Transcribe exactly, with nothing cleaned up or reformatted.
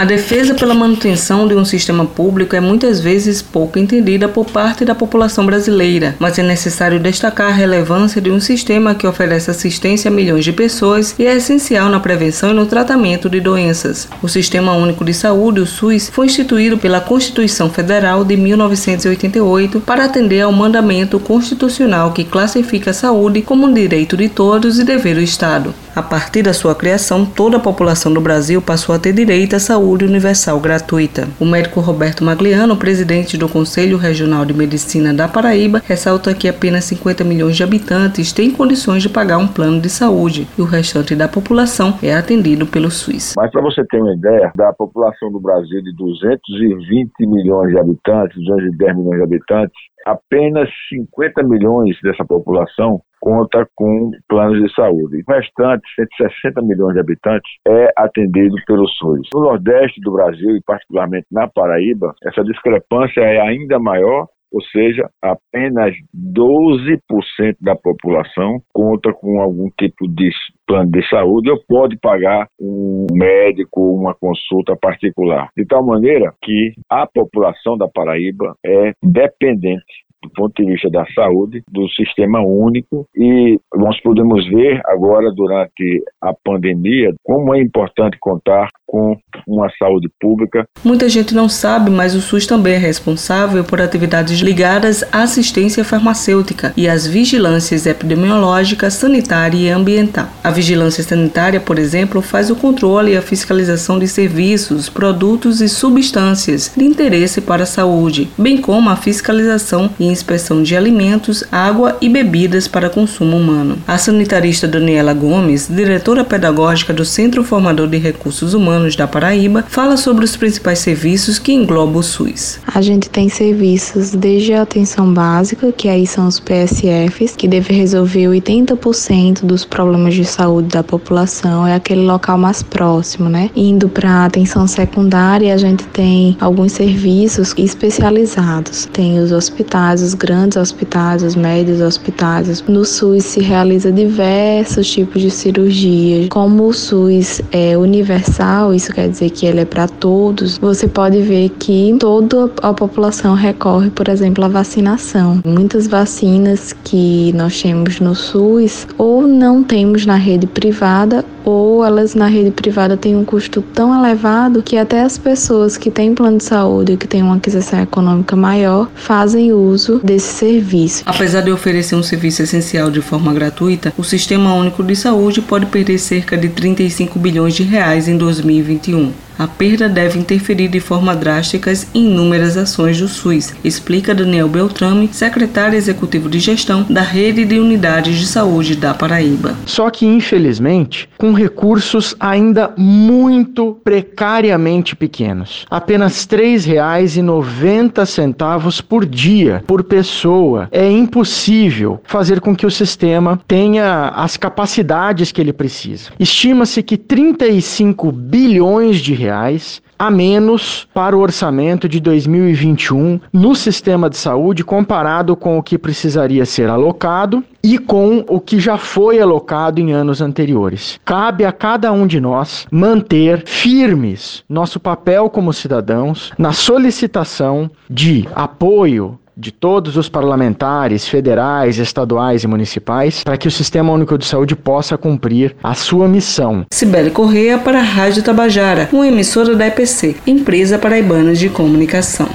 A defesa pela manutenção de um sistema público é muitas vezes pouco entendida por parte da população brasileira, mas é necessário destacar a relevância de um sistema que oferece assistência a milhões de pessoas e é essencial na prevenção e no tratamento de doenças. O Sistema Único de Saúde, o SUS, foi instituído pela Constituição Federal de mil novecentos e oitenta e oito para atender ao mandamento constitucional que classifica a saúde como um direito de todos e dever do Estado. A partir da sua criação, toda a população do Brasil passou a ter direito à saúde universal gratuita. O médico Roberto Magliano, presidente do Conselho Regional de Medicina da Paraíba, ressalta que apenas cinquenta milhões de habitantes têm condições de pagar um plano de saúde e o restante da população é atendido pelo SUS. Mas para você ter uma ideia, da população do Brasil de duzentos e vinte milhões de habitantes, duzentos e dez milhões de habitantes, apenas cinquenta milhões dessa população conta com planos de saúde. O restante, cento e sessenta milhões de habitantes, é atendido pelo SUS. No Nordeste do Brasil, e particularmente na Paraíba, essa discrepância é ainda maior, ou seja, apenas doze por cento da população conta com algum tipo de plano de saúde ou pode pagar um médico ou uma consulta particular. De tal maneira que a população da Paraíba é dependente do ponto de vista da saúde, do sistema único, e nós podemos ver agora durante a pandemia como é importante contar com uma saúde pública. Muita gente não sabe, mas o SUS também é responsável por atividades ligadas à assistência farmacêutica e às vigilâncias epidemiológica, sanitária e ambiental. A vigilância sanitária, por exemplo, faz o controle e a fiscalização de serviços, produtos e substâncias de interesse para a saúde, bem como a fiscalização e inspeção de alimentos, água e bebidas para consumo humano. A sanitarista Daniela Gomes, diretora pedagógica do Centro Formador de Recursos Humanos da Paraíba, fala sobre os principais serviços que engloba o SUS. A gente tem serviços desde a atenção básica, que aí são os P S Fs, que deve resolver oitenta por cento dos problemas de saúde da população, é aquele local mais próximo, né? Indo para a atenção secundária, a gente tem alguns serviços especializados. Tem os hospitais, os grandes hospitais, os médios hospitais. No SUS se realiza diversos tipos de cirurgias. Como o SUS é universal, isso quer dizer que ele é para todos, você pode ver que toda a população recorre, por exemplo, à vacinação. Muitas vacinas que nós temos no SUS ou não temos na rede privada, ou elas na rede privada têm um custo tão elevado que até as pessoas que têm plano de saúde, que têm uma aquisição econômica maior, fazem uso desse serviço. Apesar de oferecer um serviço essencial de forma gratuita, o Sistema Único de Saúde pode perder cerca de trinta e cinco bilhões de reais em dois mil e vinte e um. A perda deve interferir de forma drástica em inúmeras ações do SUS, explica Daniel Beltrame, secretário executivo de gestão da Rede de Unidades de Saúde da Paraíba. Só que, infelizmente, com recursos ainda muito precariamente pequenos. Apenas três reais e noventa centavos por dia, por pessoa. É impossível fazer com que o sistema tenha as capacidades que ele precisa. Estima-se que trinta e cinco bilhões de reais a menos para o orçamento de dois mil e vinte e um no sistema de saúde comparado com o que precisaria ser alocado e com o que já foi alocado em anos anteriores. Cabe a cada um de nós manter firmes nosso papel como cidadãos na solicitação de apoio de todos os parlamentares, federais, estaduais e municipais, para que o Sistema Único de Saúde possa cumprir a sua missão. Sibele Correia para a Rádio Tabajara, uma emissora da E P C, Empresa Paraibana de Comunicação.